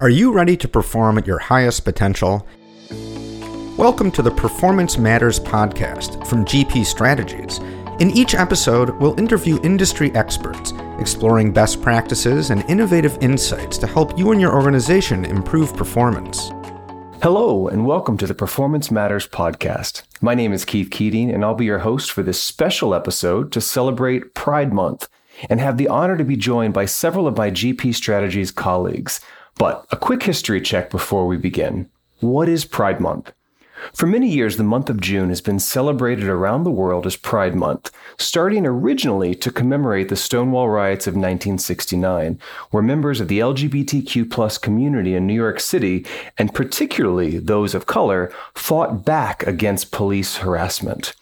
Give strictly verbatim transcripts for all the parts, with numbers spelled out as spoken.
Are you ready to perform at your highest potential? Welcome to the Performance Matters Podcast from G P Strategies. In each episode, we'll interview industry experts, exploring best practices and innovative insights to help you and your organization improve performance. Hello, and welcome to the Performance Matters Podcast. My name is Keith Keating, and I'll be your host for this special episode to celebrate Pride Month and have the honor to be joined by several of my G P Strategies colleagues. But a quick history check before we begin. What is Pride Month? For many years, the month of June has been celebrated around the world as Pride Month, starting originally to commemorate the Stonewall Riots of nineteen sixty-nine, where members of the L G B T Q plus community in New York City, and particularly those of color, fought back against police harassment.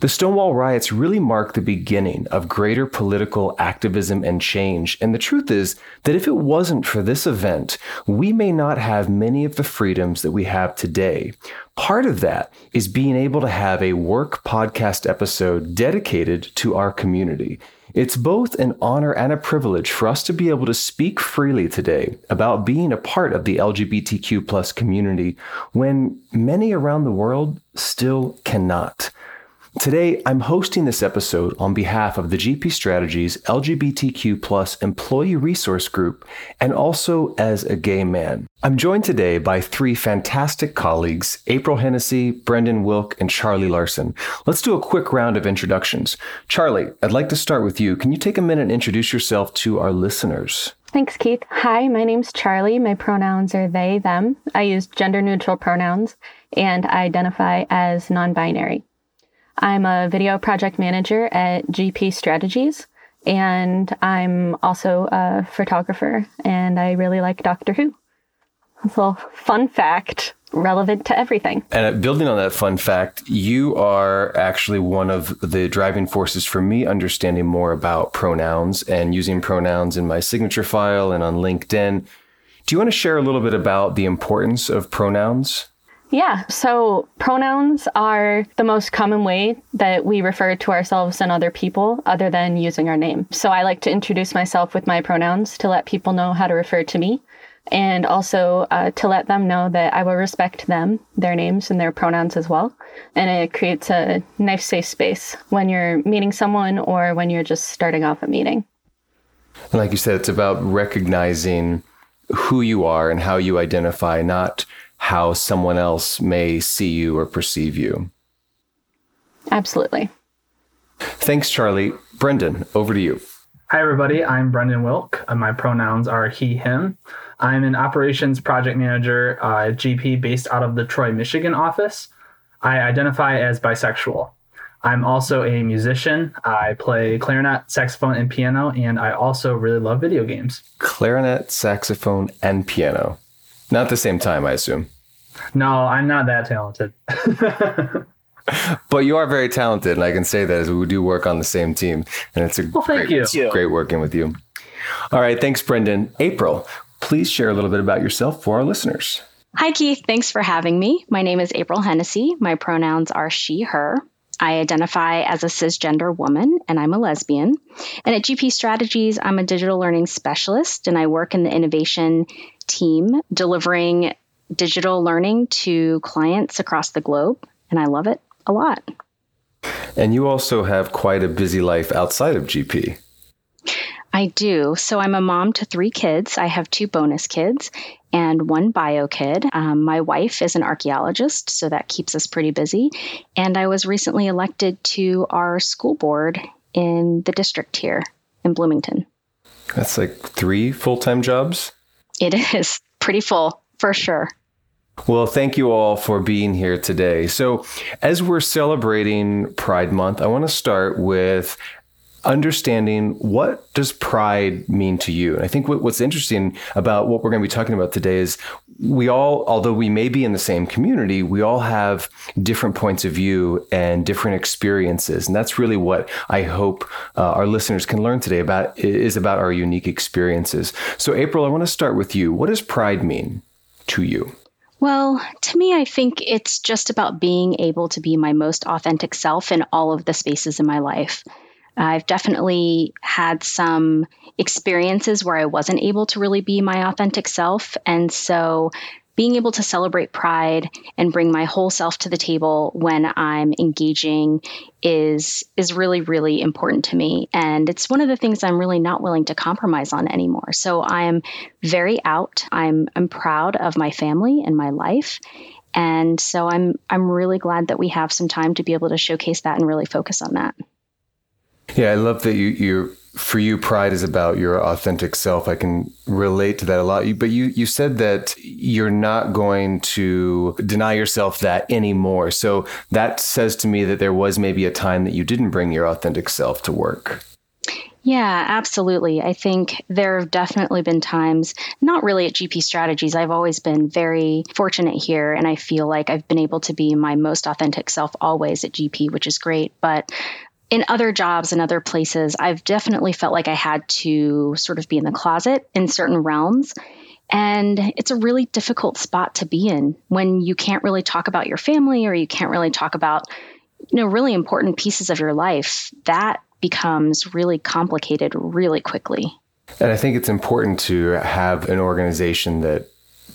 The Stonewall Riots really marked the beginning of greater political activism and change, and the truth is that if it wasn't for this event, we may not have many of the freedoms that we have today. Part of that is being able to have a work podcast episode dedicated to our community. It's both an honor and a privilege for us to be able to speak freely today about being a part of the L G B T Q plus community when many around the world still cannot. Today, I'm hosting this episode on behalf of the G P Strategies L G B T Q plus Employee Resource Group, and also as a gay man. I'm joined today by three fantastic colleagues, April Hennessy, Brendan Wilk, and Charlie Larson. Let's do a quick round of introductions. Charlie, I'd like to start with you. Can you take a minute and introduce yourself to our listeners? Thanks, Keith. Hi, my name's Charlie. My pronouns are they, them. I use gender-neutral pronouns and I identify as non-binary. I'm a video project manager at G P Strategies, and I'm also a photographer, and I really like Doctor Who. That's a little fun fact relevant to everything. And building on that fun fact, you are actually one of the driving forces for me understanding more about pronouns and using pronouns in my signature file and on LinkedIn. Do you want to share a little bit about the importance of pronouns? Yeah, so pronouns are the most common way that we refer to ourselves and other people other than using our name. So I like to introduce myself with my pronouns to let people know how to refer to me, and also uh, to let them know that I will respect them, their names, and their pronouns as well. And it creates a nice safe space when you're meeting someone or when you're just starting off a meeting. And like you said, it's about recognizing who you are and how you identify, not how someone else may see you or perceive you. Absolutely. Thanks, Charlie. Brendan, over to you. Hi, everybody. I'm Brendan Wilk. My pronouns are he, him. I'm an operations project manager, uh, G P based out of the Troy, Michigan office. I identify as bisexual. I'm also a musician. I play clarinet, saxophone, and piano, and I also really love video games. Clarinet, saxophone, and piano. Not at the same time, I assume. No, I'm not that talented. But you are very talented, and I can say that as we do work on the same team. And it's a well, thank great, you. great working with you. All right. Thanks, Brendan. April, please share a little bit about yourself for our listeners. Hi, Keith. Thanks for having me. My name is April Hennessy. My pronouns are she, her. I identify as a cisgender woman, and I'm a lesbian. And at G P Strategies, I'm a digital learning specialist, and I work in the innovation team delivering digital learning to clients across the globe, and I love it a lot. And you also have quite a busy life outside of G P. I do. So I'm a mom to three kids. I have two bonus kids and one bio kid. Um, my wife is an archaeologist, so that keeps us pretty busy. And I was recently elected to our school board in the district here in Bloomington. That's like three full-time jobs? It is pretty full, for sure. Well, thank you all for being here today. So as we're celebrating Pride Month, I want to start with understanding, what does pride mean to you? And I think what, what's interesting about what we're going to be talking about today is we all, although we may be in the same community, we all have different points of view and different experiences. And that's really what I hope uh, our listeners can learn today about, is about our unique experiences. So April, I want to start with you. What does pride mean to you? Well, to me, I think it's just about being able to be my most authentic self in all of the spaces in my life. I've definitely had some experiences where I wasn't able to really be my authentic self. And so being able to celebrate Pride and bring my whole self to the table when I'm engaging is is really, really important to me. And it's one of the things I'm really not willing to compromise on anymore. So I'm very out. I'm I'm proud of my family and my life. And so I'm I'm really glad that we have some time to be able to showcase that and really focus on that. Yeah, I love that you you for you, Pride is about your authentic self. I can relate to that a lot. But you, you said that you're not going to deny yourself that anymore. So that says to me that there was maybe a time that you didn't bring your authentic self to work. Yeah, absolutely. I think there have definitely been times, not really at G P Strategies. I've always been very fortunate here, and I feel like I've been able to be my most authentic self always at G P, which is great. But in other jobs and other places, I've definitely felt like I had to sort of be in the closet in certain realms. And it's a really difficult spot to be in when you can't really talk about your family or you can't really talk about, you know, really important pieces of your life. That becomes really complicated really quickly. And I think it's important to have an organization that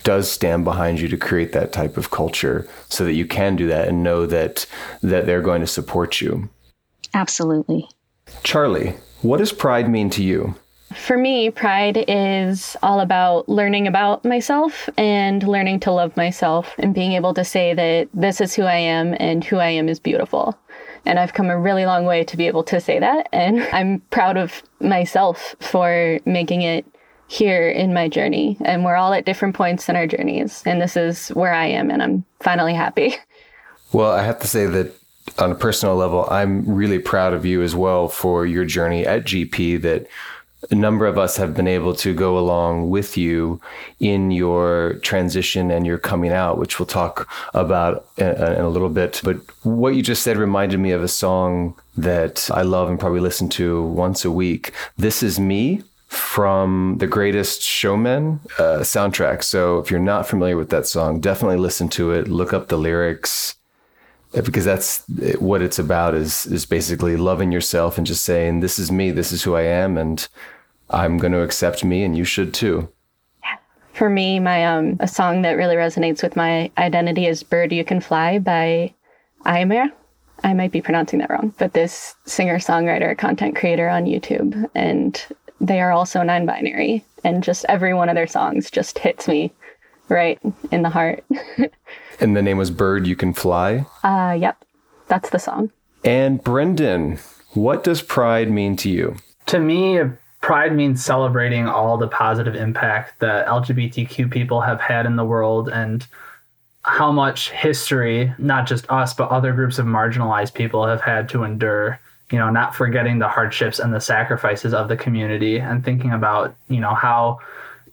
does stand behind you to create that type of culture so that you can do that and know that that they're going to support you. Absolutely. Charlie, what does Pride mean to you? For me, Pride is all about learning about myself and learning to love myself and being able to say that this is who I am and who I am is beautiful. And I've come a really long way to be able to say that. And I'm proud of myself for making it here in my journey. And we're all at different points in our journeys. And this is where I am. And I'm finally happy. Well, I have to say that on a personal level, I'm really proud of you as well for your journey at G P, that a number of us have been able to go along with you in your transition and your coming out, which we'll talk about in a little bit. But what you just said reminded me of a song that I love and probably listen to once a week. This Is Me from The Greatest Showman uh, soundtrack. So if you're not familiar with that song, definitely listen to it. Look up the lyrics, because that's what it's about, is is basically loving yourself and just saying, this is me, this is who I am, and I'm going to accept me, and you should too. Yeah. For me, my um a song that really resonates with my identity is Bird You Can Fly by Aimer. I might be pronouncing that wrong, but this singer-songwriter, content creator on YouTube, and they are also non-binary, and just every one of their songs just hits me right in the heart. And the name was Bird You Can Fly? Uh, yep. That's the song. And Brendan, what does Pride mean to you? To me, Pride means celebrating all the positive impact that L G B T Q people have had in the world and how much history, not just us, but other groups of marginalized people have had to endure, you know, not forgetting the hardships and the sacrifices of the community and thinking about, you know, how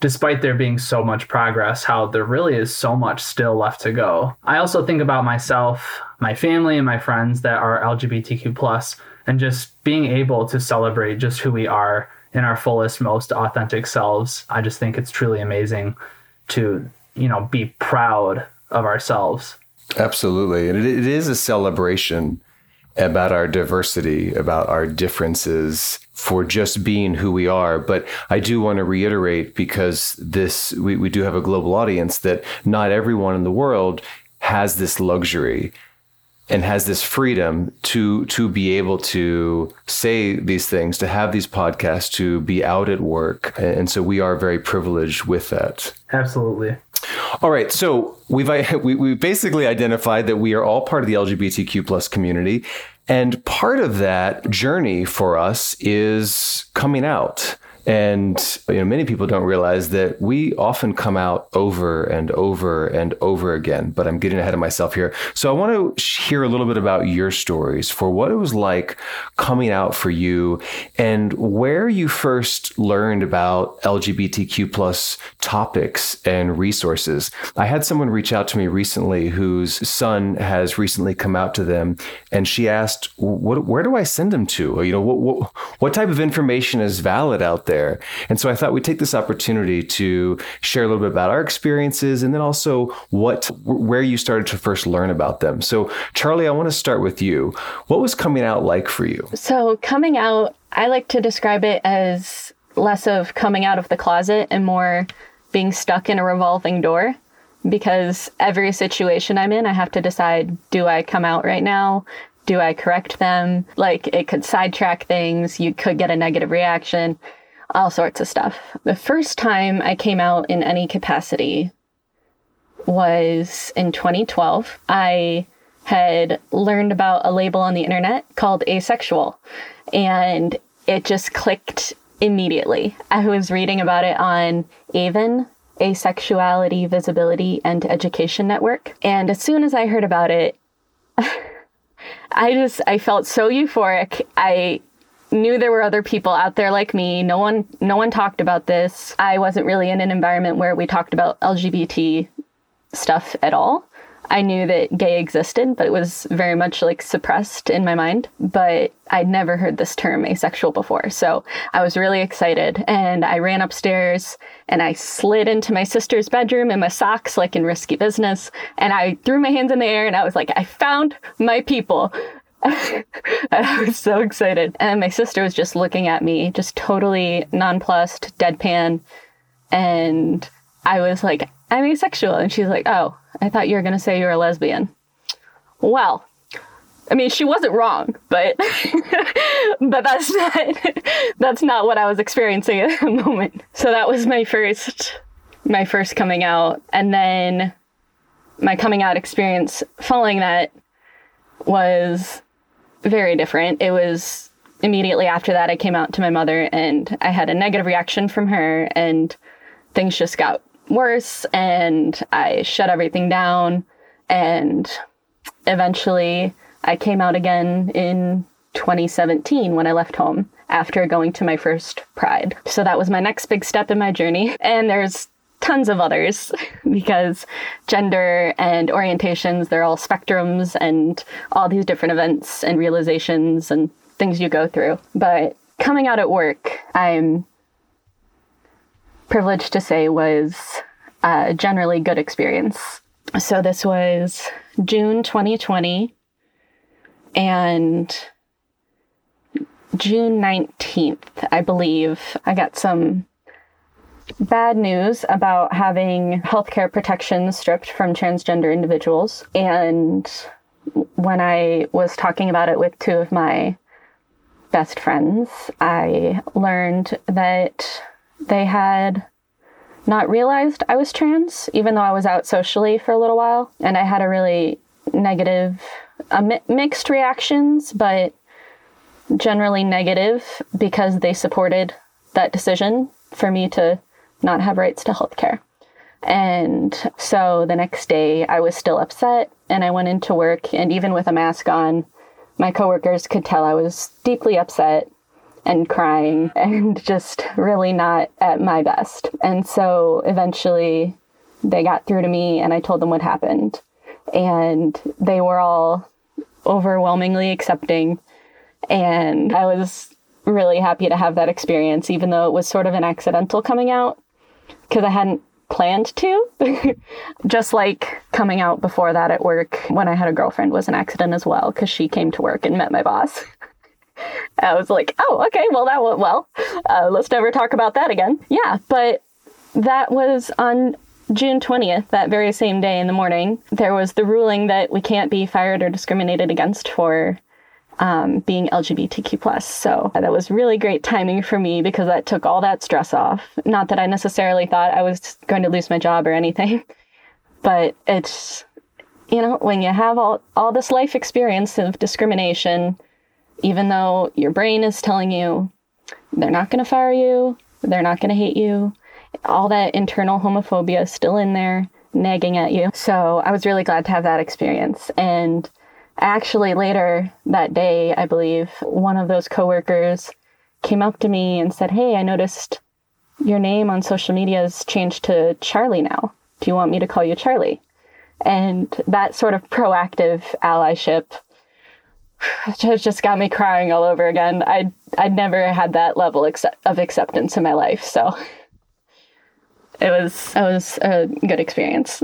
despite there being so much progress, how there really is so much still left to go. I also think about myself, my family, and my friends that are L G B T Q plus, and just being able to celebrate just who we are in our fullest, most authentic selves. I just think it's truly amazing to, you know, be proud of ourselves. Absolutely. And it is a celebration about our diversity, about our differences, for just being who we are. But I do want to reiterate, because this we, we do have a global audience, that not everyone in the world has this luxury and has this freedom to to be able to say these things, to have these podcasts, to be out at work. And so we are very privileged with that. Absolutely. All right. So we've we, we basically identified that we are all part of the L G B T Q plus community. And part of that journey for us is coming out. And you know, many people don't realize that we often come out over and over and over again. But I'm getting ahead of myself here. So I want to hear a little bit about your stories for what it was like coming out for you and where you first learned about L G B T Q plus topics and resources. I had someone reach out to me recently whose son has recently come out to them. And she asked, what, where do I send them to? You know, what, what, what type of information is valid out there? there. And so I thought we'd take this opportunity to share a little bit about our experiences and then also what where you started to first learn about them. So Charlie, I want to start with you. What was coming out like for you? So coming out, I like to describe it as less of coming out of the closet and more being stuck in a revolving door, because every situation I'm in, I have to decide, do I come out right now? Do I correct them? Like, it could sidetrack things. You could get a negative reaction, all sorts of stuff. The first time I came out in any capacity was in twenty twelve. I had learned about a label on the internet called asexual, and it just clicked immediately. I was reading about it on Avon, Asexuality Visibility and Education Network. And as soon as I heard about it, I just, I felt so euphoric. I knew there were other people out there like me. No one, no one talked about this. I wasn't really in an environment where we talked about L G B T stuff at all. I knew that gay existed, but it was very much like suppressed in my mind. But I'd never heard this term asexual before. So I was really excited, and I ran upstairs and I slid into my sister's bedroom in my socks, like in Risky Business. And I threw my hands in the air and I was like, I found my people. And I was so excited. And my sister was just looking at me, just totally nonplussed, deadpan. And I was like, I'm asexual. And she's like, oh, I thought you were going to say you were a lesbian. Well, I mean, she wasn't wrong, but but that's not that's not what I was experiencing at the moment. So that was my first my first coming out, and then my coming out experience following that was very different. It was immediately after that I came out to my mother, and I had a negative reaction from her, and things just got worse, and I shut everything down, and eventually I came out again in twenty seventeen when I left home after going to my first Pride. So that was my next big step in my journey, and there's tons of others because gender and orientations, they're all spectrums and all these different events and realizations and things you go through. But coming out at work, I'm privileged to say was a generally good experience. So this was June twenty twenty, and June nineteenth, I believe, I got some bad news about having healthcare protections stripped from transgender individuals. And when I was talking about it with two of my best friends, I learned that they had not realized I was trans, even though I was out socially for a little while. And I had a really negative, uh, mi- mixed reactions, but generally negative because they supported that decision for me to not have rights to healthcare. And so the next day I was still upset, and I went into work, and even with a mask on, my coworkers could tell I was deeply upset and crying and just really not at my best. And so eventually they got through to me, and I told them what happened, and they were all overwhelmingly accepting. And I was really happy to have that experience, even though it was sort of an accidental coming out because I hadn't planned to. Just like coming out before that at work when I had a girlfriend was an accident as well, because she came to work and met my boss. I was like, oh, okay, well, that went well. Uh, let's never talk about that again. Yeah, but that was on June twentieth, that very same day in the morning. There was the ruling that we can't be fired or discriminated against for um, being L G B T Q plus. So that was really great timing for me because that took all that stress off. Not that I necessarily thought I was going to lose my job or anything, but it's, you know, when you have all, all this life experience of discrimination, even though your brain is telling you they're not going to fire you, they're not going to hate you, all that internal homophobia is still in there nagging at you. So I was really glad to have that experience. And actually later that day, I believe, one of those coworkers came up to me and said, hey, I noticed your name on social media has changed to Charlie now. Do you want me to call you Charlie? And that sort of proactive allyship it just got me crying all over again. I I'd never had that level of acceptance in my life, so it was it was a good experience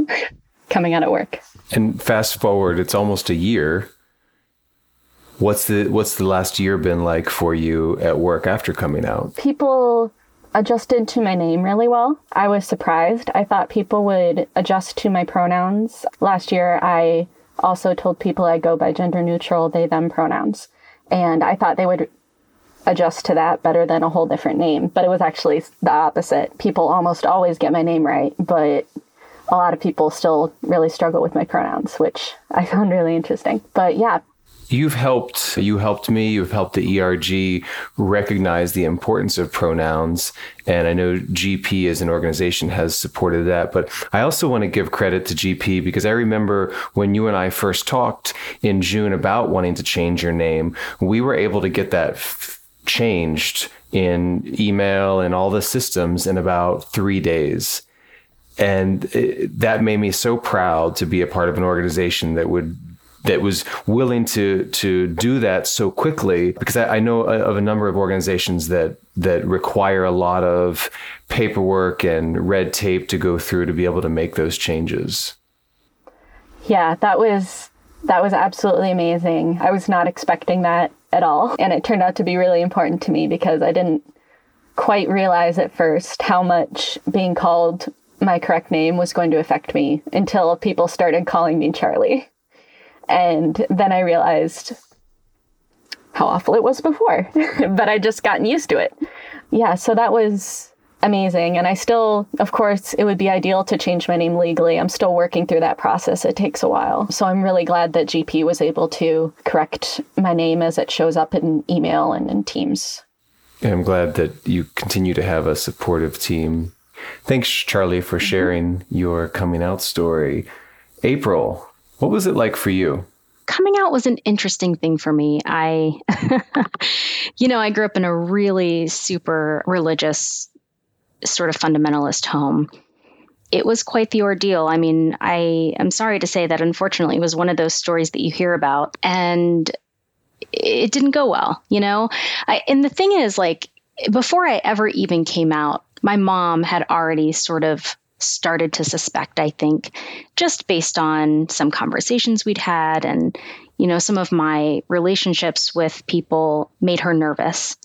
coming out of work. And fast forward, it's almost a year. What's the what's the last year been like for you at work after coming out? People adjusted to my name really well. I was surprised. I thought people would adjust to my pronouns. Last year, I also told people I go by gender neutral, they, them pronouns. And I thought they would adjust to that better than a whole different name. But it was actually the opposite. People almost always get my name right, but a lot of people still really struggle with my pronouns, which I found really interesting. But yeah. You've helped, you helped me, you've helped the E R G recognize the importance of pronouns. And I know G P as an organization has supported that, but I also want to give credit to G P because I remember when you and I first talked in June about wanting to change your name, we were able to get that f- changed in email and all the systems in about three days. And it, that made me so proud to be a part of an organization that would that was willing to to do that so quickly, because I, I know of a number of organizations that that require a lot of paperwork and red tape to go through to be able to make those changes. Yeah, that was that was absolutely amazing. I was not expecting that at all. And it turned out to be really important to me because I didn't quite realize at first how much being called my correct name was going to affect me until people started calling me Charlie. And then I realized how awful it was before, but I'd just gotten used to it. Yeah, so that was amazing. And I still, of course, it would be ideal to change my name legally. I'm still working through that process. It takes a while. So I'm really glad that G P was able to correct my name as it shows up in email and in Teams. I'm glad that you continue to have a supportive team. Thanks, Charlie, for sharing mm-hmm. your coming out story. April, what was it like for you? Coming out was an interesting thing for me. I, you know, I grew up in a really super religious, sort of fundamentalist home. It was quite the ordeal. I mean, I am sorry to say that unfortunately it was one of those stories that you hear about and it didn't go well, you know? I, and the thing is, like, before I ever even came out, my mom had already sort of started to suspect, I think, just based on some conversations we'd had and, you know, some of my relationships with people made her nervous.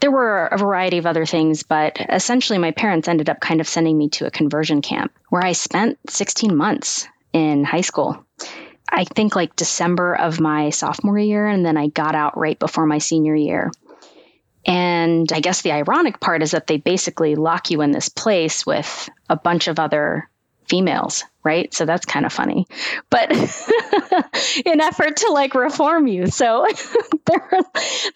There were a variety of other things, but essentially my parents ended up kind of sending me to a conversion camp where I spent sixteen months in high school. I think like December of my sophomore year, and then I got out right before my senior year. And I guess the ironic part is that they basically lock you in this place with a bunch of other females, right? So that's kind of funny, but in effort to like reform you. So there,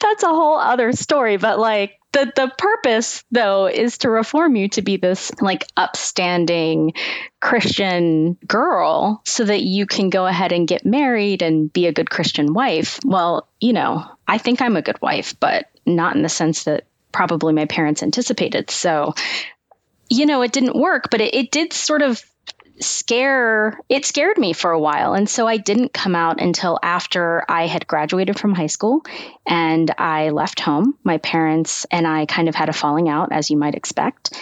that's a whole other story. But like the, the purpose, though, is to reform you to be this like upstanding Christian girl so that you can go ahead and get married and be a good Christian wife. Well, you know, I think I'm a good wife, but not in the sense that probably my parents anticipated. So, you know, it didn't work, but it, it did sort of scare, it scared me for a while. And so I didn't come out until after I had graduated from high school and I left home. My parents and I kind of had a falling out, as you might expect.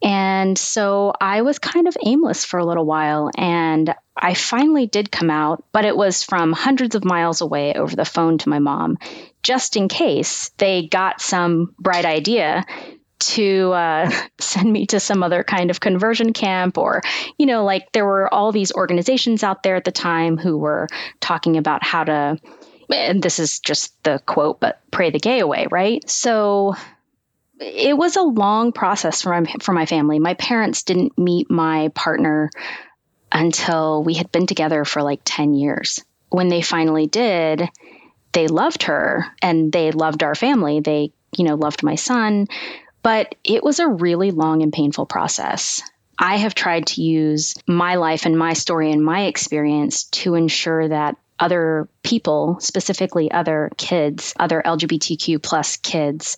And so I was kind of aimless for a little while, and I finally did come out, but it was from hundreds of miles away over the phone to my mom, just in case they got some bright idea to uh, send me to some other kind of conversion camp or, you know, like there were all these organizations out there at the time who were talking about how to, and this is just the quote, but pray the gay away, right? So it was a long process for my, for my family. My parents didn't meet my partner until we had been together for like ten years. When they finally did, they loved her and they loved our family. They, you know, loved my son, but it was a really long and painful process. I have tried to use my life and my story and my experience to ensure that other people, specifically other kids, other L G B T Q plus kids,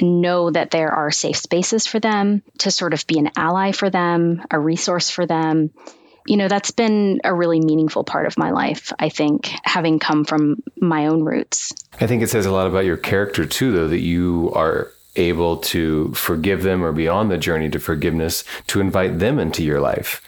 know that there are safe spaces for them, to sort of be an ally for them, a resource for them, you know, that's been a really meaningful part of my life, I think, having come from my own roots. I think it says a lot about your character, too, though, that you are able to forgive them or be on the journey to forgiveness to invite them into your life.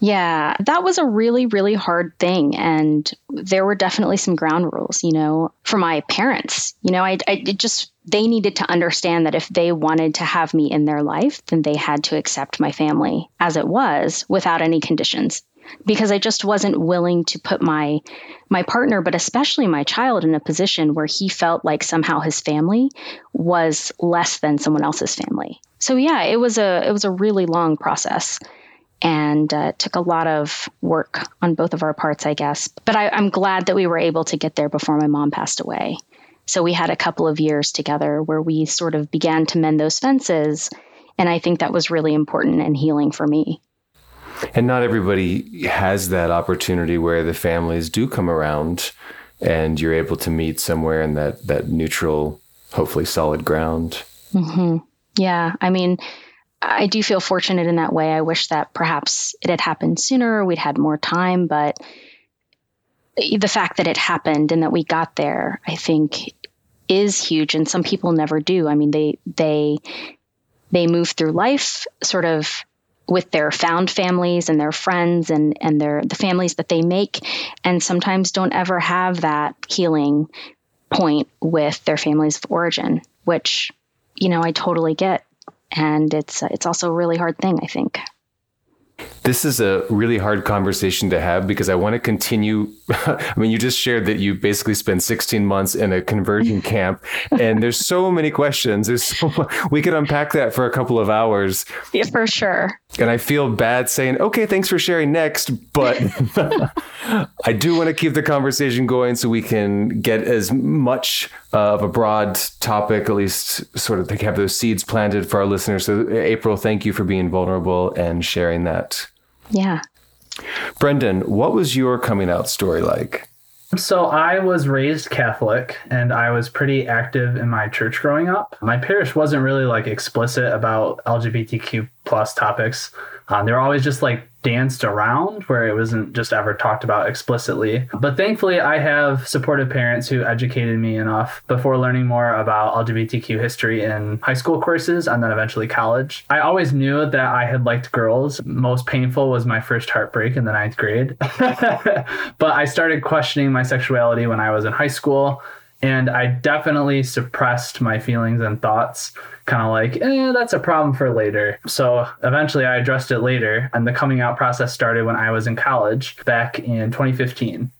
Yeah, that was a really, really hard thing. And there were definitely some ground rules, you know, for my parents. You know, I, I it just, they needed to understand that if they wanted to have me in their life, then they had to accept my family as it was without any conditions, because I just wasn't willing to put my my partner, but especially my child, in a position where he felt like somehow his family was less than someone else's family. So, yeah, it was a it was a really long process. And uh, took a lot of work on both of our parts, I guess. But I, I'm glad that we were able to get there before my mom passed away. So we had a couple of years together where we sort of began to mend those fences. And I think that was really important and healing for me. And not everybody has that opportunity where the families do come around and you're able to meet somewhere in that, that neutral, hopefully solid ground. Mm-hmm. Yeah, I mean... I do feel fortunate in that way. I wish that perhaps it had happened sooner, we'd had more time, but the fact that it happened and that we got there, I think, is huge. And some people never do. I mean, they they they move through life sort of with their found families and their friends and, and their the families that they make, and sometimes don't ever have that healing point with their families of origin, which, you know, I totally get. And it's uh, it's also a really hard thing, I think. This is a really hard conversation to have because I want to continue. I mean, you just shared that you basically spent sixteen months in a conversion camp, and there's so many questions. There's so much. We could unpack that for a couple of hours. Yeah, for sure. And I feel bad saying, okay, thanks for sharing, next, but I do want to keep the conversation going so we can get as much of a broad topic, at least sort of have those seeds planted for our listeners. So April, thank you for being vulnerable and sharing that. Yeah. Brendan, what was your coming out story like? So I was raised Catholic, and I was pretty active in my church growing up. My parish wasn't really like explicit about L G B T Q plus topics. Um, they were always just like danced around, where it wasn't just ever talked about explicitly. But thankfully, I have supportive parents who educated me enough before learning more about L G B T Q history in high school courses and then eventually college. I always knew that I had liked girls. Most painful was my first heartbreak in the ninth grade. But I started questioning my sexuality when I was in high school. And I definitely suppressed my feelings and thoughts, kind of like, eh, that's a problem for later. So eventually I addressed it later, and the coming out process started when I was in college back in twenty fifteen.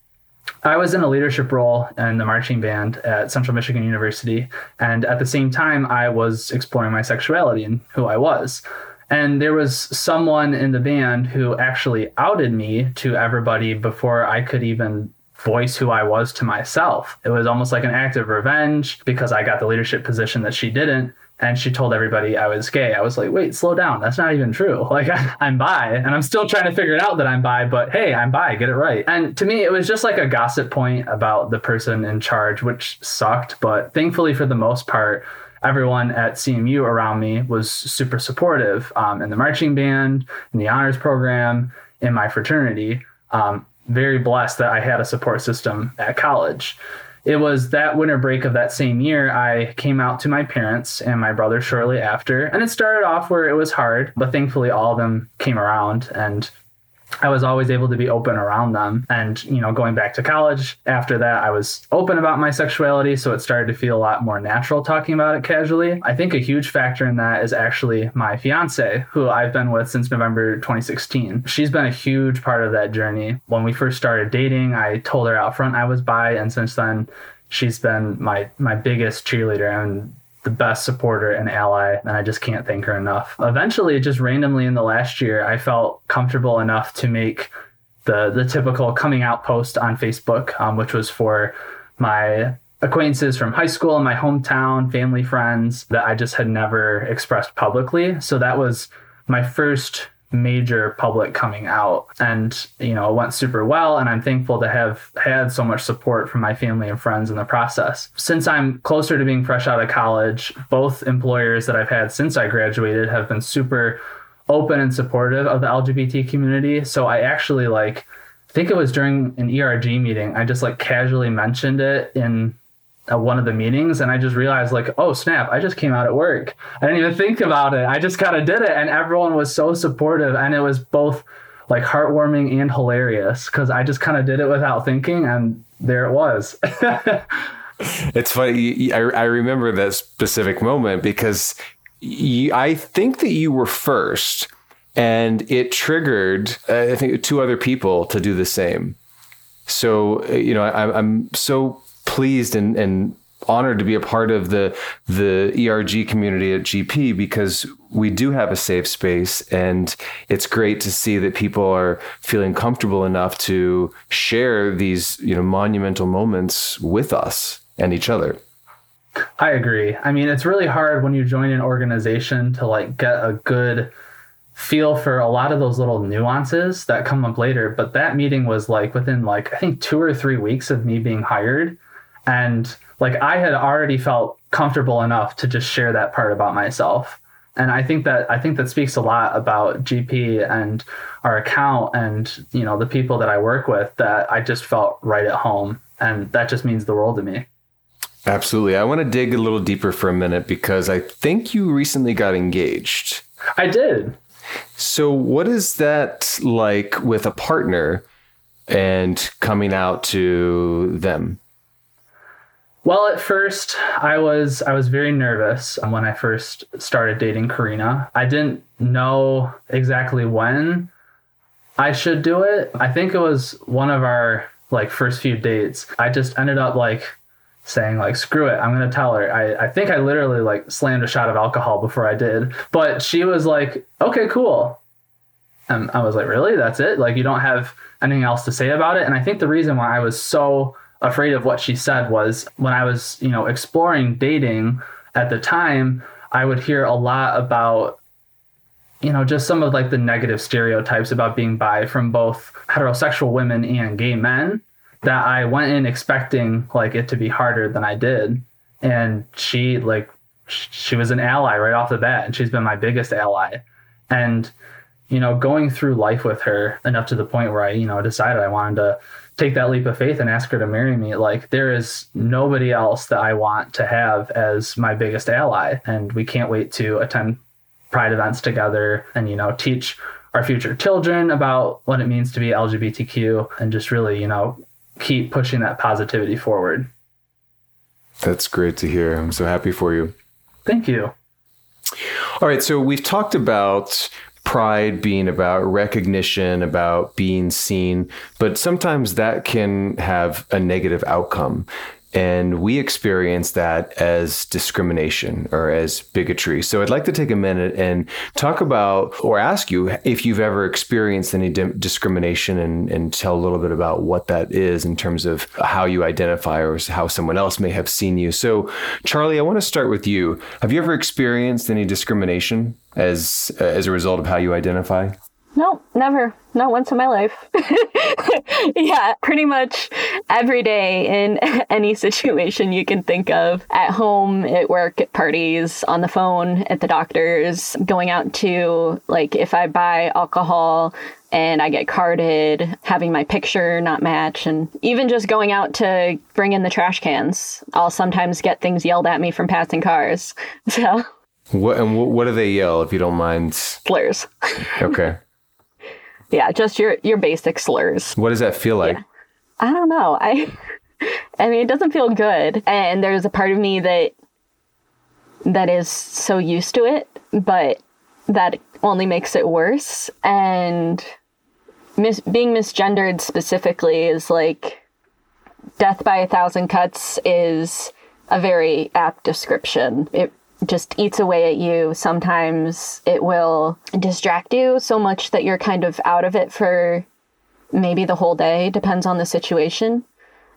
I was in a leadership role in the marching band at Central Michigan University, and at the same time, I was exploring my sexuality and who I was. And there was someone in the band who actually outed me to everybody before I could even voice who I was to myself. It was almost like an act of revenge because I got the leadership position that she didn't. And she told everybody I was gay. I was like, wait, slow down. That's not even true. Like, I'm bi, and I'm still trying to figure it out that I'm bi, but hey, I'm bi, get it right. And to me, it was just like a gossip point about the person in charge, which sucked. But thankfully, for the most part, everyone at C M U around me was super supportive um, in the marching band, in the honors program, in my fraternity. Um, very blessed that I had a support system at college. It was that winter break of that same year I came out to my parents and my brother shortly after. And it started off where it was hard, but thankfully all of them came around, and I was always able to be open around them. And, you know, going back to college after that, I was open about my sexuality. So it started to feel a lot more natural talking about it casually. I think a huge factor in that is actually my fiance, who I've been with since November twenty sixteen. She's been a huge part of that journey. When we first started dating, I told her out front I was bi. And since then, she's been my, my biggest cheerleader and the best supporter and ally, and I just can't thank her enough. Eventually, just randomly in the last year, I felt comfortable enough to make the the typical coming out post on Facebook, um, which was for my acquaintances from high school, my hometown, family, friends that I just had never expressed publicly. So that was my first major public coming out, and you know, it went super well, and I'm thankful to have had so much support from my family and friends in the process. Since I'm closer to being fresh out of college, both employers that I've had since I graduated have been super open and supportive of the L G B T community. So I actually like, I think it was during an E R G meeting, I just like casually mentioned it in uh, one of the meetings. And I just realized like, oh snap, I just came out at work. I didn't even think about it. I just kind of did it. And everyone was so supportive. And it was both like heartwarming and hilarious because I just kind of did it without thinking. And there it was. It's funny. I, I remember that specific moment because you, I think that you were first and it triggered, uh, I think, two other people to do the same. So, you know, I, I'm so pleased and, and honored to be a part of the, the E R G community at G P because we do have a safe space, and it's great to see that people are feeling comfortable enough to share these, you know, monumental moments with us and each other. I agree. I mean, it's really hard when you join an organization to like get a good feel for a lot of those little nuances that come up later. But that meeting was like within like, I think two or three weeks of me being hired. And like, I had already felt comfortable enough to just share that part about myself. And I think that, I think that speaks a lot about G P and our account and, you know, the people that I work with, that I just felt right at home. And that just means the world to me. Absolutely. I want to dig a little deeper for a minute because I think you recently got engaged. I did. So what is that like with a partner and coming out to them? Well, at first I was I was very nervous when I first started dating Karina. I didn't know exactly when I should do it. I think it was one of our like first few dates. I just ended up like saying like, screw it, I'm going to tell her. I, I think I literally like slammed a shot of alcohol before I did, but she was like, okay, cool. And I was like, really? That's it? Like, you don't have anything else to say about it? And I think the reason why I was so afraid of what she said was when I was, you know, exploring dating at the time, I would hear a lot about, you know, just some of like the negative stereotypes about being bi from both heterosexual women and gay men, that I went in expecting like it to be harder than I did. And she like, she was an ally right off the bat, and she's been my biggest ally. And, you know, going through life with her enough to the point where I, you know, decided I wanted to take that leap of faith and ask her to marry me. Like, there is nobody else that I want to have as my biggest ally. And we can't wait to attend Pride events together and, you know, teach our future children about what it means to be L G B T Q and just really, you know, keep pushing that positivity forward. That's great to hear. I'm so happy for you. Thank you. All right. So we've talked about Pride being about recognition, about being seen, but sometimes that can have a negative outcome. And we experience that as discrimination or as bigotry. So I'd like to take a minute and talk about, or ask you if you've ever experienced any di- discrimination and, and tell a little bit about what that is in terms of how you identify or how someone else may have seen you. So Charlie, I want to start with you. Have you ever experienced any discrimination as, uh, as a result of how you identify? No, never. Not once in my life. Yeah, pretty much every day in any situation you can think of. At home, at work, at parties, on the phone, at the doctor's, going out to, like, if I buy alcohol and I get carded, having my picture not match, and even just going out to bring in the trash cans. I'll sometimes get things yelled at me from passing cars. So. What, and what do they yell, if you don't mind? Slurs. Okay. Yeah, just your, your basic slurs. What does that feel like? Yeah. I don't know. I I mean, it doesn't feel good. And there's a part of me that that is so used to it, but that only makes it worse. And mis- being misgendered specifically is like, death by a thousand cuts is a very apt description. It just eats away at you. Sometimes it will distract you so much that you're kind of out of it for maybe the whole day, depends on the situation.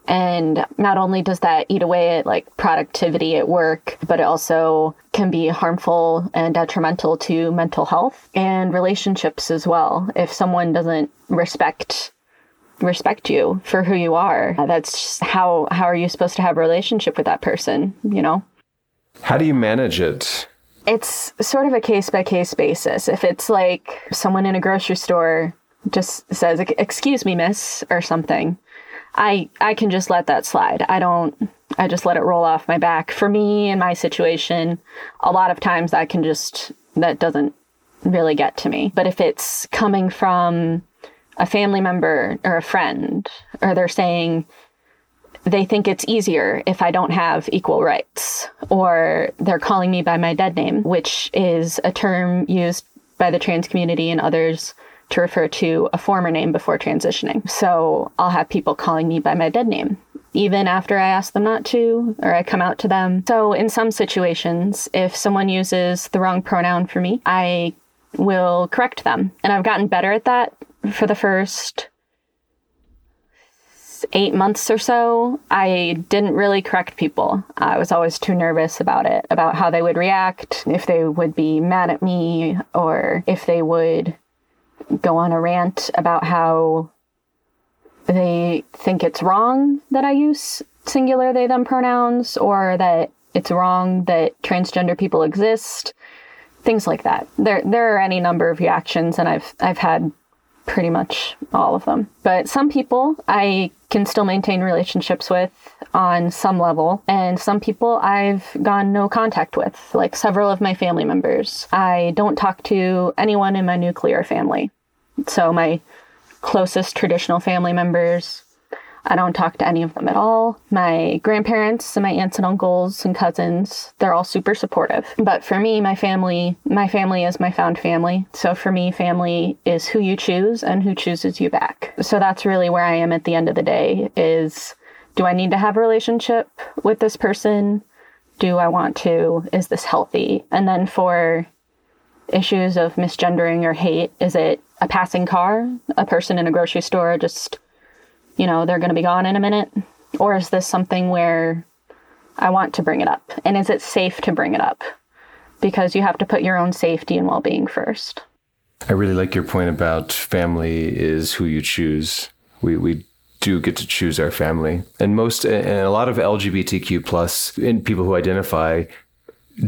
And not only does that eat away at like productivity at work, but it also can be harmful and detrimental to mental health and relationships as well. If someone doesn't respect respect you for who you are, that's just how how are you supposed to have a relationship with that person, you know? How do you manage it? it's sort of a case-by-case basis. If it's like someone in a grocery store just says, excuse me, miss, or something, I I can just let that slide. I don't, I just let it roll off my back. For me, in my situation, a lot of times I can just, that doesn't really get to me. But if it's coming from a family member or a friend, or they're saying they think it's easier if I don't have equal rights, or they're calling me by my dead name, which is a term used by the trans community and others to refer to a former name before transitioning. So I'll have people calling me by my dead name, even after I ask them not to, or I come out to them. So in some situations, if someone uses the wrong pronoun for me, I will correct them. And I've gotten better at that. For the first eight months or so, I didn't really correct people. I was always too nervous about it, about how they would react, if they would be mad at me, or if they would go on a rant about how they think it's wrong that I use singular they, them pronouns, or that it's wrong that transgender people exist, things like that. There there are any number of reactions, and I've I've had pretty much all of them. But some people I can still maintain relationships with on some level, and some people I've gone no contact with, like several of my family members. I don't talk to anyone in my nuclear family. So my closest traditional family members, I don't talk to any of them at all. My grandparents and my aunts and uncles and cousins, they're all super supportive. But for me, my family, my family is my found family. So for me, family is who you choose and who chooses you back. So that's really where I am at the end of the day, is do I need to have a relationship with this person? Do I want to? Is this healthy? And then for issues of misgendering or hate, is it a passing car, a person in a grocery store, just, you know, they're going to be gone in a minute? Or is this something where I want to bring it up? And is it safe to bring it up? Because you have to put your own safety and well-being first. I really like your point about family is who you choose. We we do get to choose our family. And most, and a lot of L G B T Q plus and people who identify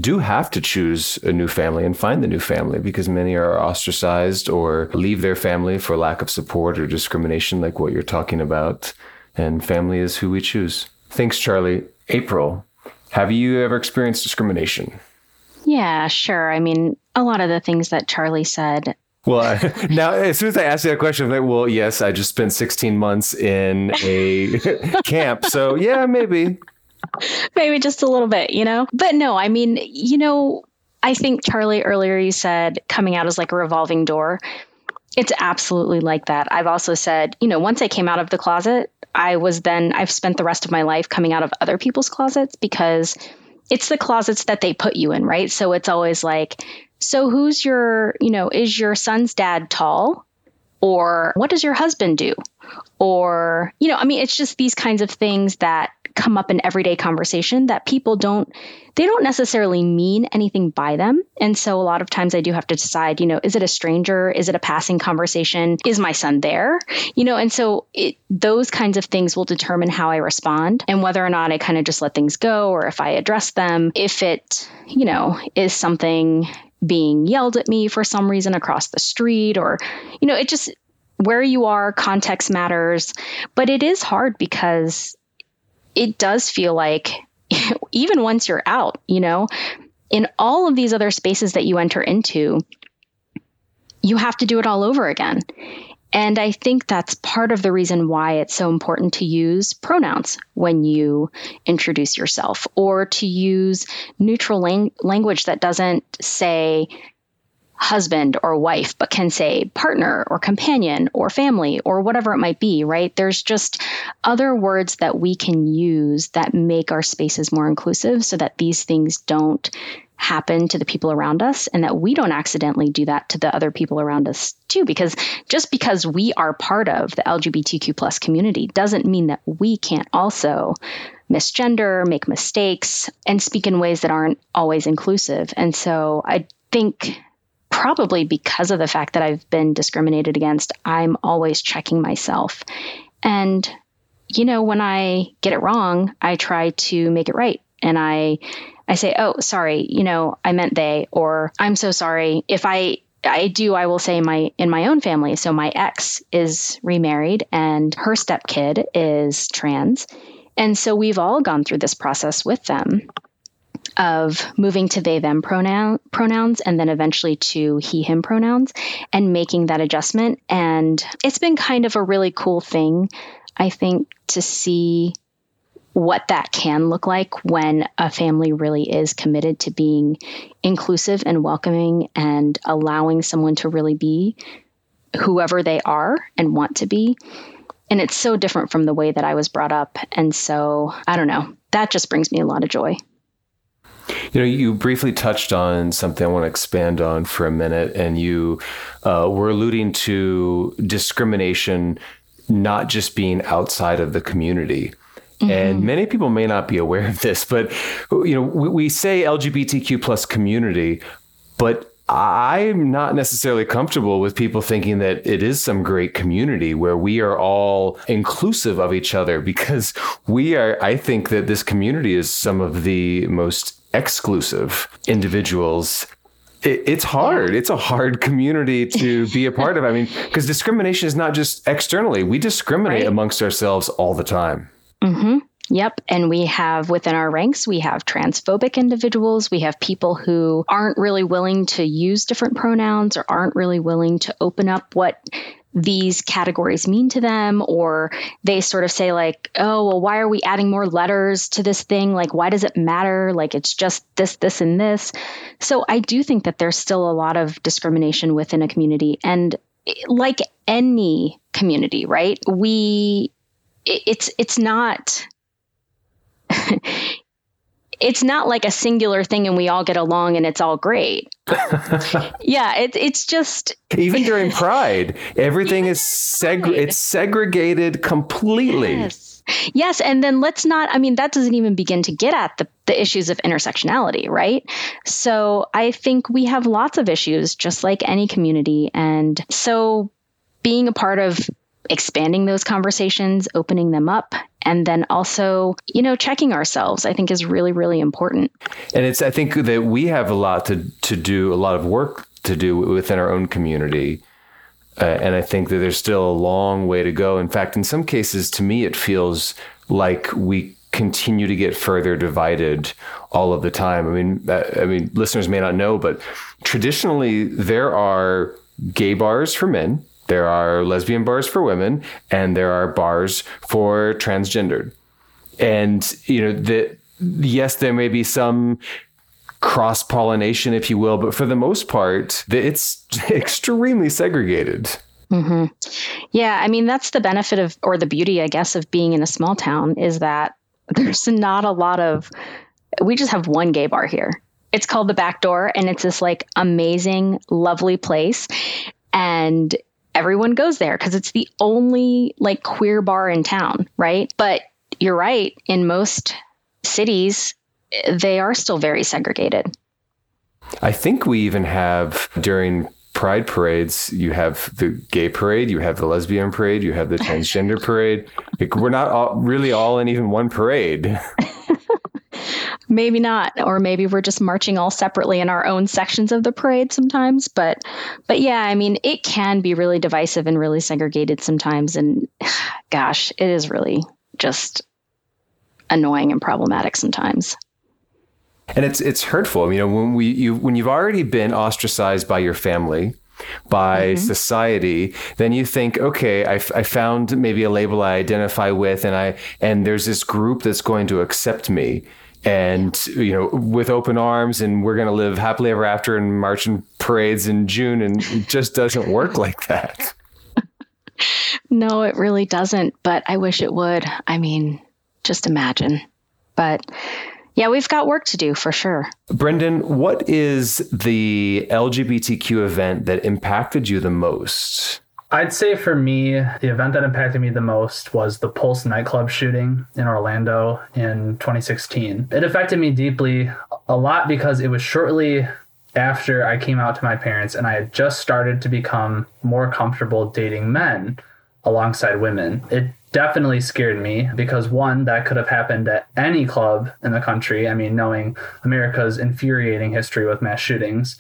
do have to choose a new family and find the new family, because many are ostracized or leave their family for lack of support or discrimination, like what you're talking about. And family is who we choose. Thanks, Charlie. April, have you ever experienced discrimination? Yeah, sure. I mean, a lot of the things that Charlie said. Well, I, now, as soon as I asked you that question, I'm like, well, yes, I just spent sixteen months in a camp. So yeah, maybe. Maybe just a little bit, you know? But no, I mean, you know, I think Charlie earlier, you said coming out is like a revolving door. It's absolutely like that. I've also said, you know, once I came out of the closet, I was then, I've spent the rest of my life coming out of other people's closets, because it's the closets that they put you in, right? So it's always like, so who's your, you know, is your son's dad tall? Or what does your husband do? Or, you know, I mean, it's just these kinds of things that come up in everyday conversation that people don't, they don't necessarily mean anything by them. And so a lot of times I do have to decide, you know, is it a stranger? Is it a passing conversation? Is my son there? You know, and so it, those kinds of things will determine how I respond and whether or not I kind of just let things go, or if I address them, if it, you know, is something being yelled at me for some reason across the street, or, you know, it just, where you are, context matters. But it is hard, because it does feel like even once you're out, you know, in all of these other spaces that you enter into, you have to do it all over again. And I think that's part of the reason why it's so important to use pronouns when you introduce yourself, or to use neutral lang- language that doesn't say husband or wife, but can say partner or companion or family or whatever it might be, right? There's just other words that we can use that make our spaces more inclusive, so that these things don't happen to the people around us, and that we don't accidentally do that to the other people around us too. Because just because we are part of the L G B T Q plus community doesn't mean that we can't also misgender, make mistakes, and speak in ways that aren't always inclusive. And so I think probably because of the fact that I've been discriminated against, I'm always checking myself. And, you know, when I get it wrong, I try to make it right. and I I say, oh, sorry, you know, I meant they, or I'm so sorry. If I I do, I will say my in my own family. So my ex is remarried and her stepkid is trans. And so we've all gone through this process with them of moving to they, them pronoun, pronouns, and then eventually to he, him pronouns and making that adjustment. And it's been kind of a really cool thing, I think, to see what that can look like when a family really is committed to being inclusive and welcoming and allowing someone to really be whoever they are and want to be. And it's so different from the way that I was brought up. And so, I don't know, that just brings me a lot of joy. You know, you briefly touched on something I want to expand on for a minute, and you uh, were alluding to discrimination not just being outside of the community. Mm-hmm. And many people may not be aware of this, but, you know, we, we say L G B T Q plus community, but I'm not necessarily comfortable with people thinking that it is some great community where we are all inclusive of each other, because we are, I think that this community is some of the most exclusive individuals. It, it's hard. It's a hard community to be a part of. I mean, because discrimination is not just externally. We discriminate right. amongst ourselves all the time. Mm-hmm. Yep. And we have within our ranks, we have transphobic individuals. We have people who aren't really willing to use different pronouns or aren't really willing to open up what these categories mean to them. Or they sort of say like, oh, well, why are we adding more letters to this thing? Like, why does it matter? Like, it's just this, this, and this. So I do think that there's still a lot of discrimination within a community. And like any community, right? We, it's, it's not... It's not like a singular thing and we all get along and it's all great. yeah, it, it's just... Even during Pride, everything is seg- it's segregated completely. Yes. yes, and then let's not... I mean, that doesn't even begin to get at the, the issues of intersectionality, right? So I think we have lots of issues, just like any community. And so being a part of expanding those conversations, opening them up, and then also, you know, checking ourselves, I think is really, really important. And it's, I think that we have a lot to, to do, a lot of work to do within our own community. Uh, and I think that there's still a long way to go. In fact, in some cases, to me, it feels like we continue to get further divided all of the time. I mean, I mean, listeners may not know, but traditionally there are gay bars for men. There are lesbian bars for women, and there are bars for transgendered. And, you know, the, yes, there may be some cross-pollination, if you will, but for the most part, the, it's extremely segregated. Mm-hmm. Yeah, I mean, that's the benefit of, or the beauty, I guess, of being in a small town is that there's not a lot of, we just have one gay bar here. It's called The Back Door, and it's this like amazing, lovely place. And everyone goes there because it's the only like queer bar in town, right? But you're right. In most cities, they are still very segregated. I think we even have during Pride parades, you have the gay parade, you have the lesbian parade, you have the transgender parade. Like, we're not all, really all in even one parade. Maybe not. Or maybe we're just marching all separately in our own sections of the parade sometimes. But but yeah, I mean, it can be really divisive and really segregated sometimes. And gosh, it is really just annoying and problematic sometimes. And it's it's hurtful. You know, when we you when you've already been ostracized by your family, by mm-hmm. society, then you think, okay, I, I found maybe a label I identify with, and I and there's this group that's going to accept me. And, you know, with open arms, and we're going to live happily ever after and march in parades in June. And it just doesn't work like that. No, it really doesn't. But I wish it would. I mean, just imagine. But yeah, we've got work to do for sure. Brendan, what is the L G B T Q event that impacted you the most? I'd say for me, the event that impacted me the most was the Pulse nightclub shooting in Orlando in twenty sixteen. It affected me deeply a lot because it was shortly after I came out to my parents, and I had just started to become more comfortable dating men alongside women. It definitely scared me because, one, that could have happened at any club in the country. I mean, knowing America's infuriating history with mass shootings,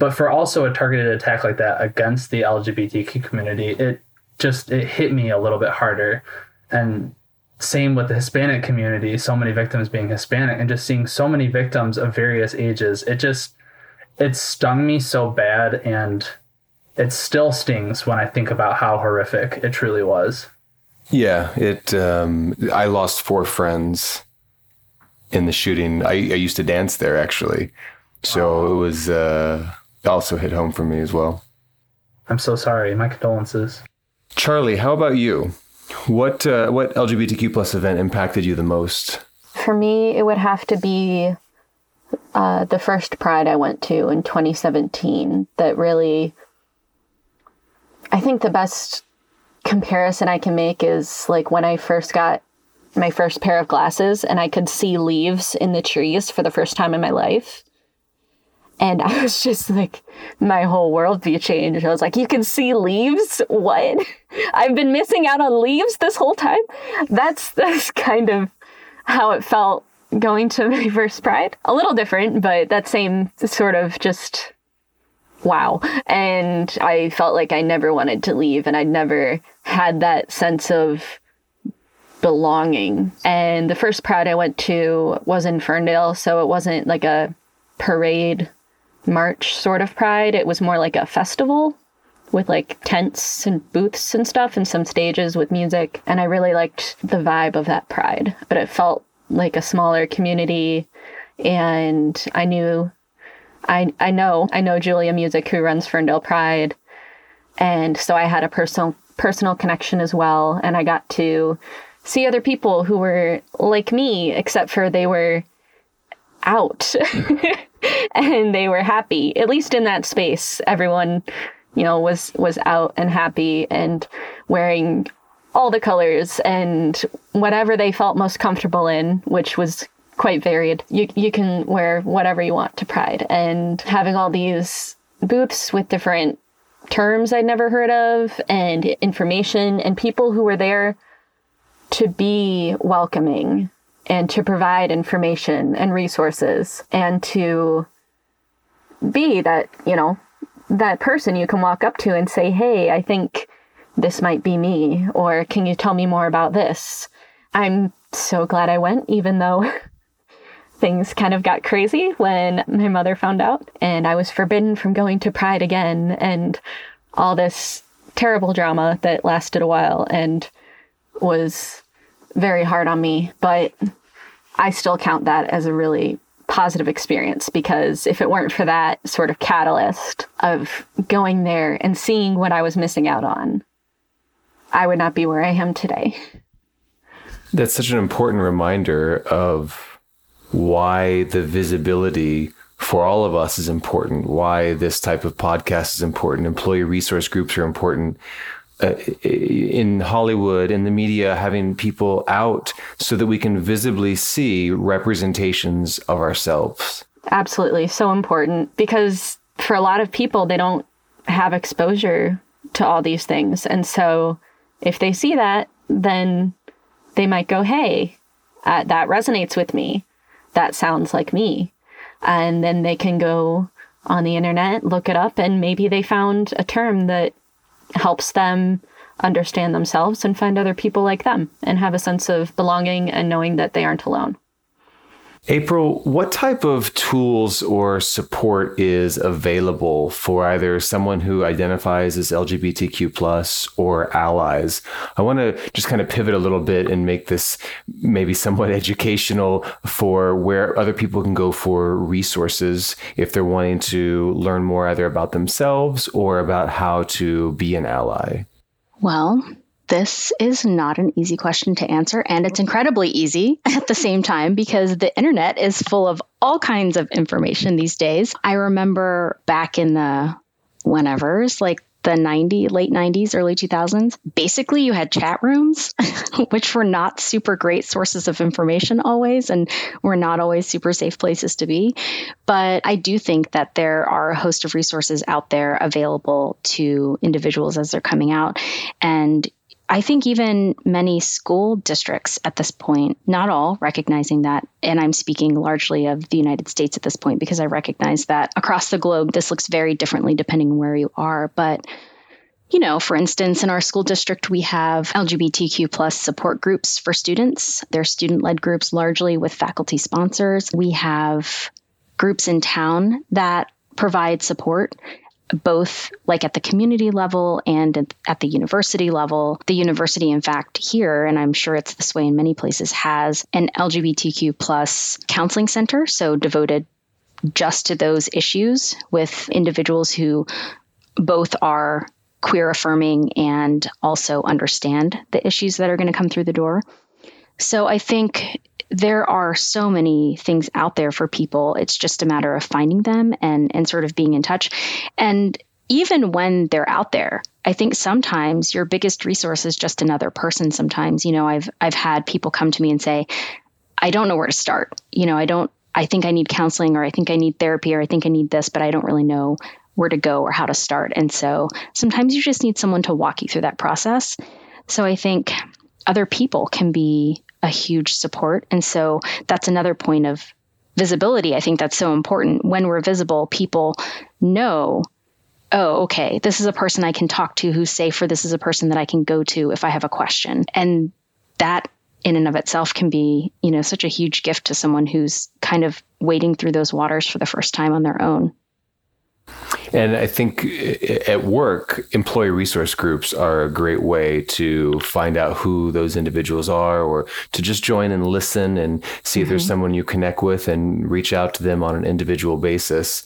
but for also a targeted attack like that against the L G B T Q community, it just, it hit me a little bit harder. And same with the Hispanic community, so many victims being Hispanic and just seeing so many victims of various ages. It just, it stung me so bad, and it still stings when I think about how horrific it truly was. Yeah, it. Um, I lost four friends in the shooting. I, I used to dance there, actually. So it was uh, also hit home for me as well. I'm so sorry. My condolences. Charlie, how about you? What uh, what L G B T Q plus event impacted you the most? For me, it would have to be uh, the first Pride I went to in twenty seventeen. That really, I think the best comparison I can make is like when I first got my first pair of glasses and I could see leaves in the trees for the first time in my life. And I was just like, my whole worldview changed. I was like, you can see leaves? What? I've been missing out on leaves this whole time? That's that's kind of how it felt going to my first Pride. A little different, but that same sort of just, wow. And I felt like I never wanted to leave, and I'd never had that sense of belonging. And the first Pride I went to was in Ferndale, so it wasn't like a parade march sort of pride. It was more like a festival with like tents and booths and stuff and some stages with music. And I really liked the vibe of that pride, but it felt like a smaller community. And I knew, I I know, I know Julia Music, who runs Ferndale Pride. And so I had a personal, personal connection as well. And I got to see other people who were like me, except for they were out and they were happy, at least in that space. Everyone, you know, was, was out and happy and wearing all the colors and whatever they felt most comfortable in, which was quite varied. You, you can wear whatever you want to Pride, and having all these booths with different terms I'd never heard of and information and people who were there to be welcoming and to provide information and resources and to be that, you know, that person you can walk up to and say, hey, I think this might be me, or can you tell me more about this? I'm so glad I went, even though things kind of got crazy when my mother found out and I was forbidden from going to Pride again and all this terrible drama that lasted a while and was very hard on me, but I still count that as a really positive experience, because if it weren't for that sort of catalyst of going there and seeing what I was missing out on, I would not be where I am today. That's such an important reminder of why the visibility for all of us is important, why this type of podcast is important, employee resource groups are important. Uh, in Hollywood, in the media, having people out so that we can visibly see representations of ourselves. Absolutely. So important, because for a lot of people, they don't have exposure to all these things. And so if they see that, then they might go, hey, uh, that resonates with me. That sounds like me. And then they can go on the internet, look it up, and maybe they found a term that helps them understand themselves and find other people like them and have a sense of belonging and knowing that they aren't alone. April, what type of tools or support is available for either someone who identifies as L G B T Q plus or allies? I want to just kind of pivot a little bit and make this maybe somewhat educational for where other people can go for resources if they're wanting to learn more either about themselves or about how to be an ally. Well, this is not an easy question to answer, and it's incredibly easy at the same time because the internet is full of all kinds of information these days. I remember back in the whenevers, like the ninety, late nineties, early two thousands, basically you had chat rooms, which were not super great sources of information always, and were not always super safe places to be. But I do think that there are a host of resources out there available to individuals as they're coming out. And I think even many school districts at this point, not all, recognizing that, and I'm speaking largely of the United States at this point because I recognize that across the globe, this looks very differently depending on where you are. But, you know, for instance, in our school district, we have L G B T Q plus support groups for students. They're student-led groups largely with faculty sponsors. We have groups in town that provide support, both like at the community level and at the university level. The university, in fact, here, and I'm sure it's this way in many places, has an L G B T Q plus counseling center, so devoted just to those issues with individuals who both are queer affirming and also understand the issues that are going to come through the door. So I think there are so many things out there for people. It's just a matter of finding them and, and sort of being in touch. And even when they're out there, I think sometimes your biggest resource is just another person. Sometimes, you know, I've I've had people come to me and say, I don't know where to start. You know, I don't, I think I need counseling, or I think I need therapy, or I think I need this, but I don't really know where to go or how to start. And so sometimes you just need someone to walk you through that process. So I think other people can be a huge support. And so that's another point of visibility. I think that's so important. When we're visible, people know, oh, okay, this is a person I can talk to who's safe, or this is a person that I can go to if I have a question. And that in and of itself can be, you know, such a huge gift to someone who's kind of wading through those waters for the first time on their own. And I think at work, employee resource groups are a great way to find out who those individuals are, or to just join and listen and see mm-hmm. if there's someone you connect with and reach out to them on an individual basis.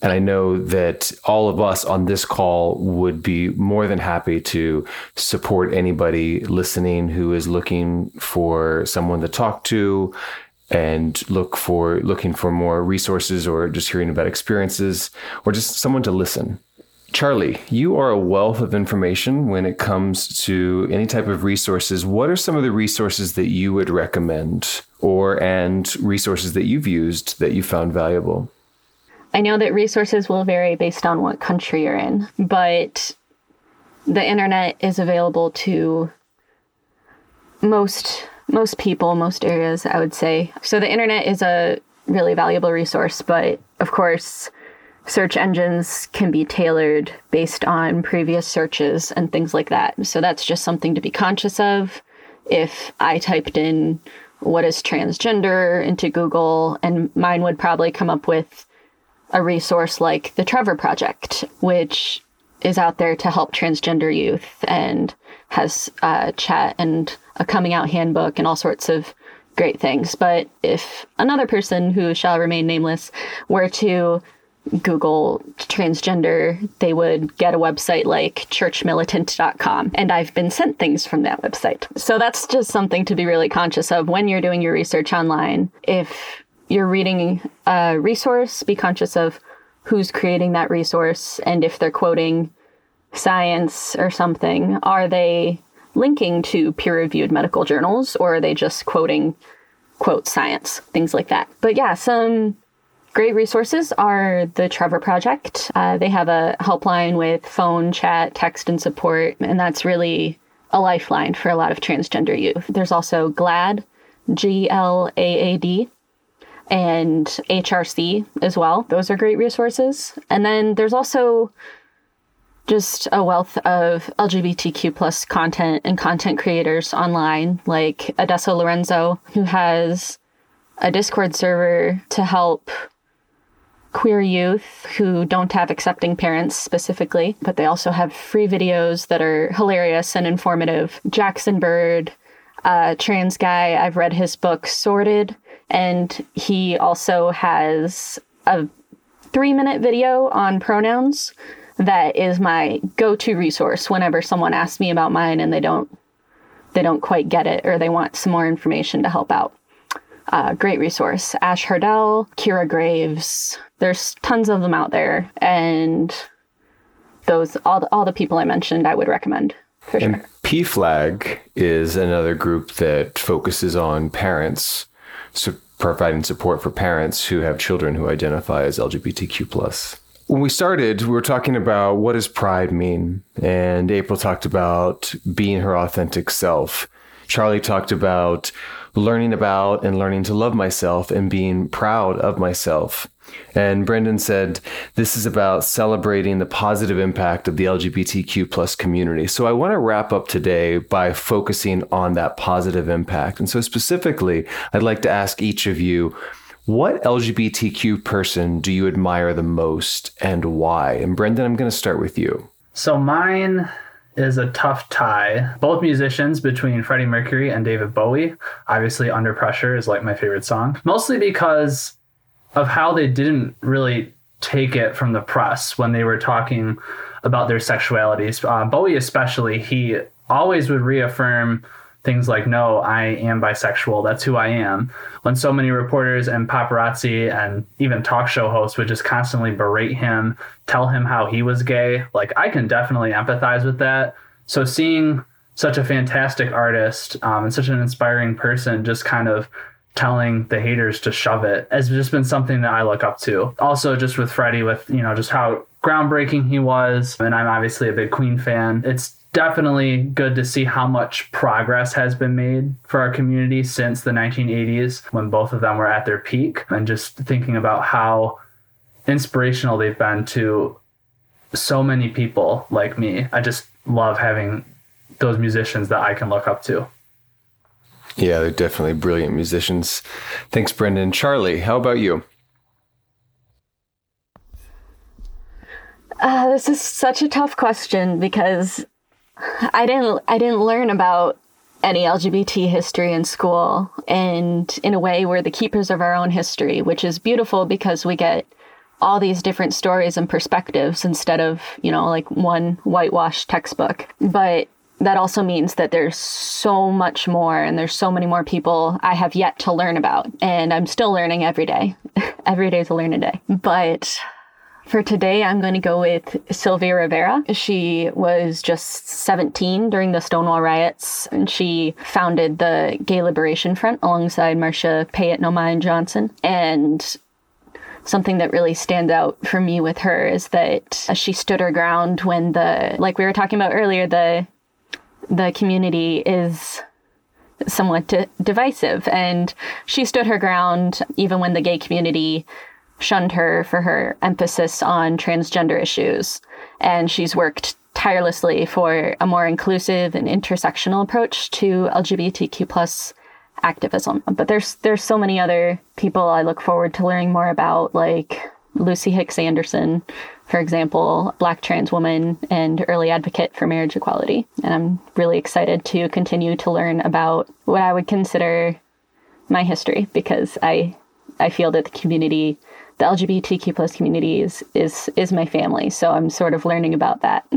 And I know that all of us on this call would be more than happy to support anybody listening who is looking for someone to talk to and look for looking for more resources, or just hearing about experiences, or just someone to listen. Charlie, you are a wealth of information when it comes to any type of resources. What are some of the resources that you would recommend, or and resources that you've used that you found valuable? I know that resources will vary based on what country you're in, but the internet is available to most Most people, most areas, I would say. So the internet is a really valuable resource, but of course, search engines can be tailored based on previous searches and things like that. So that's just something to be conscious of. If I typed in what is transgender into Google, and mine would probably come up with a resource like the Trevor Project, which is out there to help transgender youth and has a chat and a coming out handbook and all sorts of great things. But if another person who shall remain nameless were to Google transgender, they would get a website like church militant dot com. And I've been sent things from that website. So that's just something to be really conscious of when you're doing your research online. If you're reading a resource, be conscious of who's creating that resource, and if they're quoting science or something, are they linking to peer-reviewed medical journals, or are they just quoting, quote, science, things like that. But yeah, some great resources are the Trevor Project. Uh, they have a helpline with phone, chat, text, and support, and that's really a lifeline for a lot of transgender youth. There's also GLAAD, G L A A D, and H R C as well. Those are great resources. And then there's also just a wealth of L G B T Q plus content and content creators online, like Adesso Lorenzo, who has a Discord server to help queer youth who don't have accepting parents specifically, but they also have free videos that are hilarious and informative. Jackson Bird, a trans guy, I've read his book, Sorted, and he also has a three-minute video on pronouns that is my go-to resource whenever someone asks me about mine and they don't they don't quite get it, or they want some more information to help out. Uh, great resource. Ash Hardell, Kira Graves. There's tons of them out there, and those all the, all the people I mentioned I would recommend for sure. And P FLAG is another group that focuses on parents, so providing support for parents who have children who identify as L G B T Q plus. When we started, we were talking about what does pride mean? And April talked about being her authentic self. Charlie talked about learning about and learning to love myself and being proud of myself. And Brendan said, this is about celebrating the positive impact of the L G B T Q plus community. So I want to wrap up today by focusing on that positive impact. And so specifically, I'd like to ask each of you, what L G B T Q person do you admire the most and why? And Brendan, I'm going to start with you. So mine is a tough tie. Both musicians between Freddie Mercury and David Bowie. Obviously, Under Pressure is like my favorite song, mostly because of how they didn't really take it from the press when they were talking about their sexualities. Uh, Bowie especially, he always would reaffirm things like, no, I am bisexual, that's who I am. When so many reporters and paparazzi and even talk show hosts would just constantly berate him, tell him how he was gay, like I can definitely empathize with that. So seeing such a fantastic artist um, and such an inspiring person just kind of telling the haters to shove it has just been something that I look up to. Also, just with Freddie, with, you know, just how groundbreaking he was. And I'm obviously a big Queen fan. It's definitely good to see how much progress has been made for our community since the nineteen eighties, when both of them were at their peak, and just thinking about how inspirational they've been to so many people like me. I just love having those musicians that I can look up to. Yeah, they're definitely brilliant musicians. Thanks, Brendan. Charlie, how about you? Uh, this is such a tough question because I didn't I didn't learn about any L G B T history in school. And in a way, we're the keepers of our own history, which is beautiful because we get all these different stories and perspectives instead of, you know, like one whitewashed textbook. But that also means that there's so much more and there's so many more people I have yet to learn about. And I'm still learning every day. Every day is a learning day. But for today, I'm going to go with Sylvia Rivera. She was just seventeen during the Stonewall Riots, and she founded the Gay Liberation Front alongside Marsha P. Johnson. And something that really stands out for me with her is that she stood her ground when the, like we were talking about earlier, the the community is somewhat d- divisive. And she stood her ground even when the gay community shunned her for her emphasis on transgender issues. And she's worked tirelessly for a more inclusive and intersectional approach to L G B T Q plus activism. But there's there's so many other people I look forward to learning more about, like Lucy Hicks Anderson, for example, Black trans woman and early advocate for marriage equality. And I'm really excited to continue to learn about what I would consider my history, because I I feel that the community, the L G B T Q plus community is, is is my family. So I'm sort of learning about that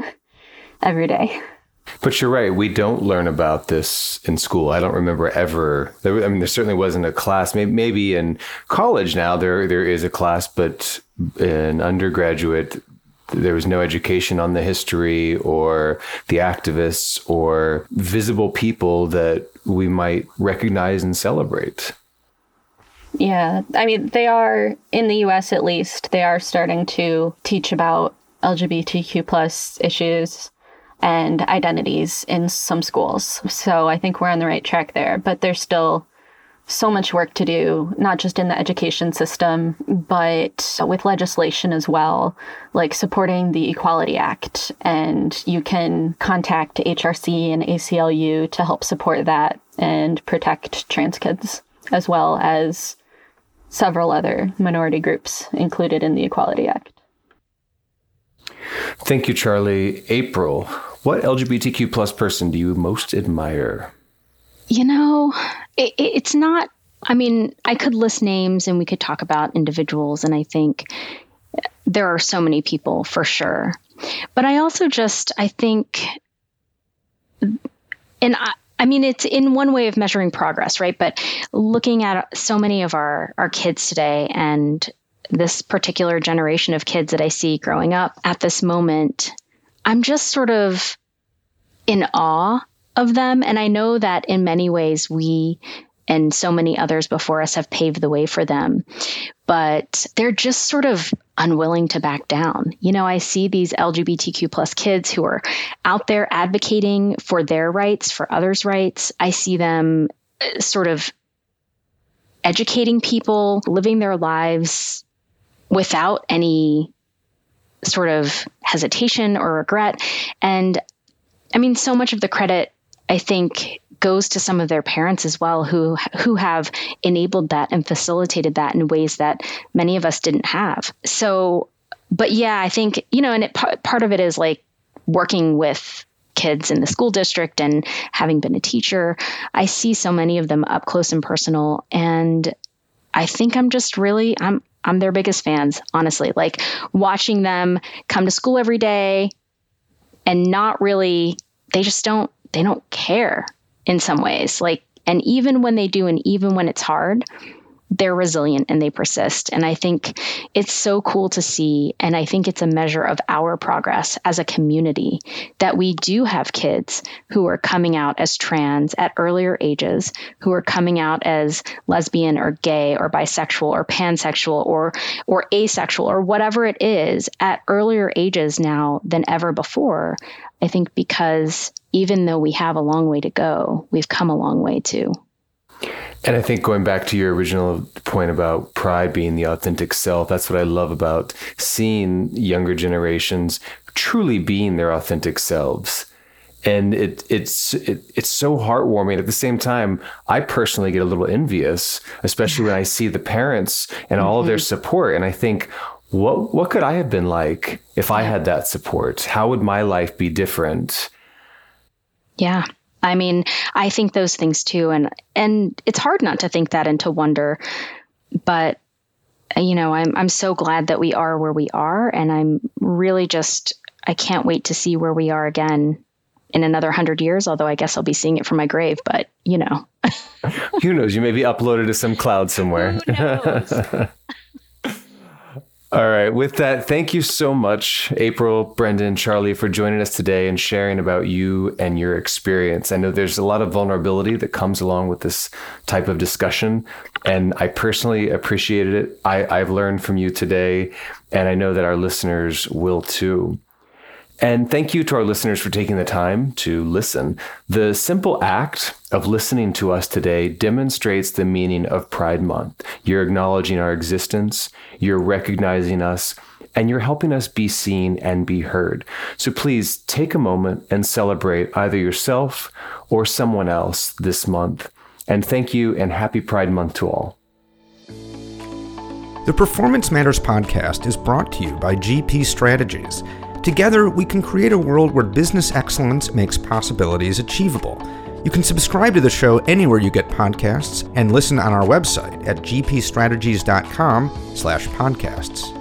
every day. But you're right. We don't learn about this in school. I don't remember ever. There, I mean, there certainly wasn't a class. Maybe, maybe in college now there there is a class, but in undergraduate, there was no education on the history or the activists or visible people that we might recognize and celebrate. Yeah. I mean, they are, in the U S at least, they are starting to teach about L G B T Q plus issues and identities in some schools. So I think we're on the right track there, but there's still so much work to do, not just in the education system, but with legislation as well, like supporting the Equality Act. And you can contact H R C and A C L U to help support that and protect trans kids, as well as several other minority groups included in the Equality Act. Thank you, Charlie. April, what L G B T Q plus person do you most admire? You know, it, it's not, I mean, I could list names and we could talk about individuals, and I think there are so many people for sure. But I also just, I think, and I, I mean, it's in one way of measuring progress, right? But looking at so many of our, our kids today and this particular generation of kids that I see growing up at this moment, I'm just sort of in awe of them. And I know that in many ways we and so many others before us have paved the way for them. But they're just sort of unwilling to back down. You know, I see these L G B T Q plus kids who are out there advocating for their rights, for others' rights. I see them sort of educating people, living their lives without any sort of hesitation or regret. And I mean, so much of the credit, I think, goes to some of their parents as well, who who have enabled that and facilitated that in ways that many of us didn't have. So, but yeah, I think, you know, and it, part of it is like working with kids in the school district and having been a teacher, I see so many of them up close and personal. And I think I'm just really, I'm, I'm their biggest fans, honestly, like watching them come to school every day and not really, they just don't, they don't care in some ways. Like, and even when they do, and even when it's hard, they're resilient and they persist. And I think it's so cool to see. And I think it's a measure of our progress as a community that we do have kids who are coming out as trans at earlier ages, who are coming out as lesbian or gay or bisexual or pansexual or or asexual or whatever it is at earlier ages now than ever before. I think because even though we have a long way to go, we've come a long way too. And I think going back to your original point about pride being the authentic self, that's what I love about seeing younger generations truly being their authentic selves. And it it's it, it's so heartwarming. At the same time, I personally get a little envious, especially when I see the parents and mm-hmm. all of their support. And I think, what what could I have been like if I had that support? How would my life be different? Yeah. I mean, I think those things too. And, and it's hard not to think that and to wonder, but you know, I'm, I'm so glad that we are where we are. And I'm really just, I can't wait to see where we are again in another hundred years. Although I guess I'll be seeing it from my grave, but you know, who knows, you may be uploaded to some cloud somewhere. Who knows? All right. With that, thank you so much, April, Brendan, Charlie, for joining us today and sharing about you and your experience. I know there's a lot of vulnerability that comes along with this type of discussion, and I personally appreciated it. I, I've learned from you today, and I know that our listeners will too. And thank you to our listeners for taking the time to listen. The simple act of listening to us today demonstrates the meaning of Pride Month. You're acknowledging our existence, you're recognizing us, and you're helping us be seen and be heard. So please take a moment and celebrate either yourself or someone else this month. And thank you and happy Pride Month to all. The Performance Matters podcast is brought to you by G P Strategies. Together, we can create a world where business excellence makes possibilities achievable. You can subscribe to the show anywhere you get podcasts and listen on our website at g p strategies dot com slash podcasts.